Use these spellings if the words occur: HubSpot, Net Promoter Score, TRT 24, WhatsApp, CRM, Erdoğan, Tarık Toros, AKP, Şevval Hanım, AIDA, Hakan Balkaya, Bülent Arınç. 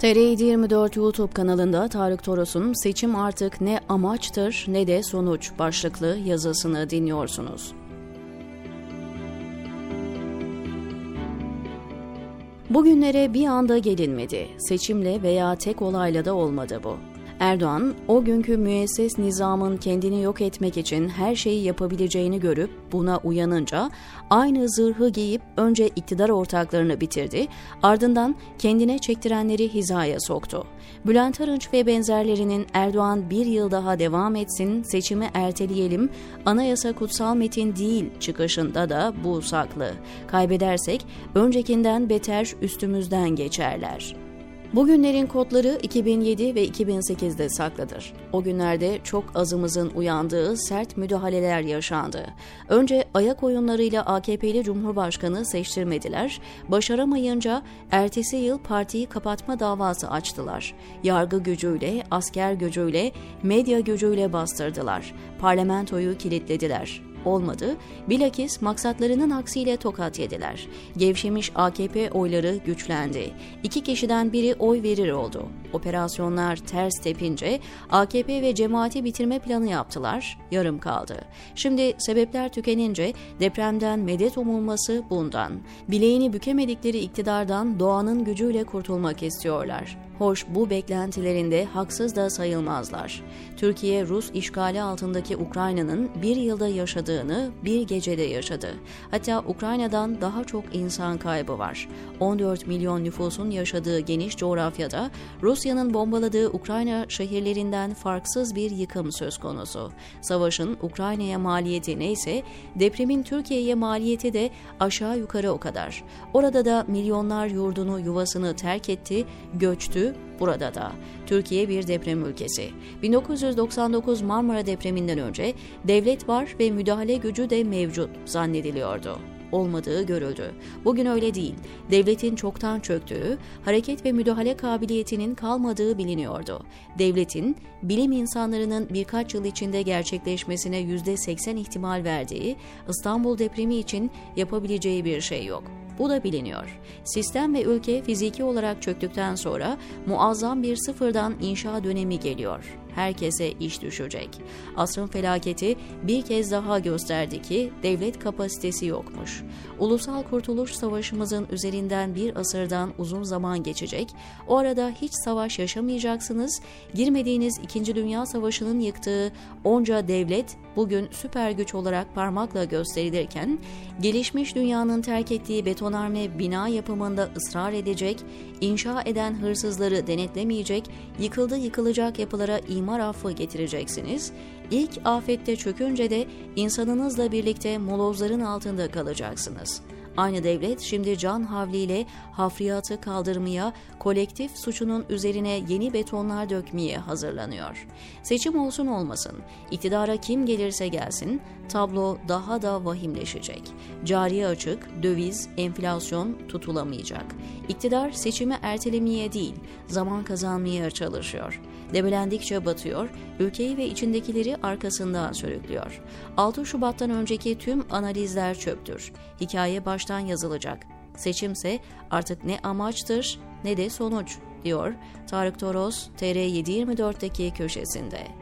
TRT 24 YouTube kanalında Tarık Toros'un "Seçim artık ne amaçtır ne de sonuç" başlıklı yazısını dinliyorsunuz. Bugünlere bir anda gelinmedi. Seçimle veya tek olayla da olmadı bu. Erdoğan, o günkü müesses nizamın kendini yok etmek için her şeyi yapabileceğini görüp buna uyanınca aynı zırhı giyip önce iktidar ortaklarını bitirdi, ardından kendine çektirenleri hizaya soktu. Bülent Arınç ve benzerlerinin Erdoğan bir yıl daha devam etsin, seçimi erteleyelim, anayasa kutsal metin değil çıkışında da bu saklı. Kaybedersek öncekinden beter üstümüzden geçerler. Bugünlerin kodları 2007 ve 2008'de saklıdır. O günlerde çok azımızın uyandığı sert müdahaleler yaşandı. Önce ayak oyunlarıyla AKP'li Cumhurbaşkanı seçtirmediler, başaramayınca ertesi yıl partiyi kapatma davası açtılar. Yargı gücüyle, asker gücüyle, medya gücüyle bastırdılar. Parlamentoyu kilitlediler. Olmadı, bilakis maksatlarının aksiyle tokat yediler. Gevşemiş AKP oyları güçlendi. 2 kişiden biri oy verir oldu. Operasyonlar ters tepince AKP ve cemaati bitirme planı yaptılar, yarım kaldı. Şimdi sebepler tükenince depremden medet umulması bundan. Bileğini bükemedikleri iktidardan doğanın gücüyle kurtulmak istiyorlar. Hoş, bu beklentilerinde haksız da sayılmazlar. Türkiye, Rus işgali altındaki Ukrayna'nın bir yılda yaşadığını bir gecede yaşadı. Hatta Ukrayna'dan daha çok insan kaybı var. 14 milyon nüfusun yaşadığı geniş coğrafyada Rusya'nın bombaladığı Ukrayna şehirlerinden farksız bir yıkım söz konusu. Savaşın Ukrayna'ya maliyeti neyse, depremin Türkiye'ye maliyeti de aşağı yukarı o kadar. Orada da milyonlar yurdunu, yuvasını terk etti, göçtü. Burada da. Türkiye bir deprem ülkesi. 1999 Marmara depreminden önce devlet var ve müdahale gücü de mevcut zannediliyordu. Olmadığı görüldü. Bugün öyle değil. Devletin çoktan çöktüğü, hareket ve müdahale kabiliyetinin kalmadığı biliniyordu. Devletin, bilim insanlarının birkaç yıl içinde gerçekleşmesine %80 ihtimal verdiği, İstanbul depremi için yapabileceği bir şey yok. Bu da biliniyor. Sistem ve ülke fiziki olarak çöktükten sonra muazzam bir sıfırdan inşa dönemi geliyor. Herkese iş düşecek. Asrın felaketi bir kez daha gösterdi ki devlet kapasitesi yokmuş. Ulusal Kurtuluş Savaşımızın üzerinden bir asırdan uzun zaman geçecek. O arada hiç savaş yaşamayacaksınız. Girmediğiniz 2. Dünya Savaşı'nın yıktığı onca devlet bugün süper güç olarak parmakla gösterilirken, gelişmiş dünyanın terk ettiği betonarme bina yapımında ısrar edecek, inşa eden hırsızları denetlemeyecek, yıkıldı yıkılacak yapılara imar affı getireceksiniz. İlk afette çökünce de insanınızla birlikte molozların altında kalacaksınız. Aynı devlet şimdi can havliyle hafriyatı kaldırmaya, kolektif suçunun üzerine yeni betonlar dökmeye hazırlanıyor. Seçim olsun olmasın, iktidara kim gelirse gelsin, tablo daha da vahimleşecek. Cari açık, döviz, enflasyon tutulamayacak. İktidar seçimi ertelemeye değil, zaman kazanmaya çalışıyor. Debelendikçe batıyor, ülkeyi ve içindekileri arkasından sürüklüyor. 6 Şubat'tan önceki tüm analizler çöptür. Hikaye baştan yazılacak. Seçimse artık ne amaçtır ne de sonuç, diyor Tarık Toros TR724'teki köşesinde.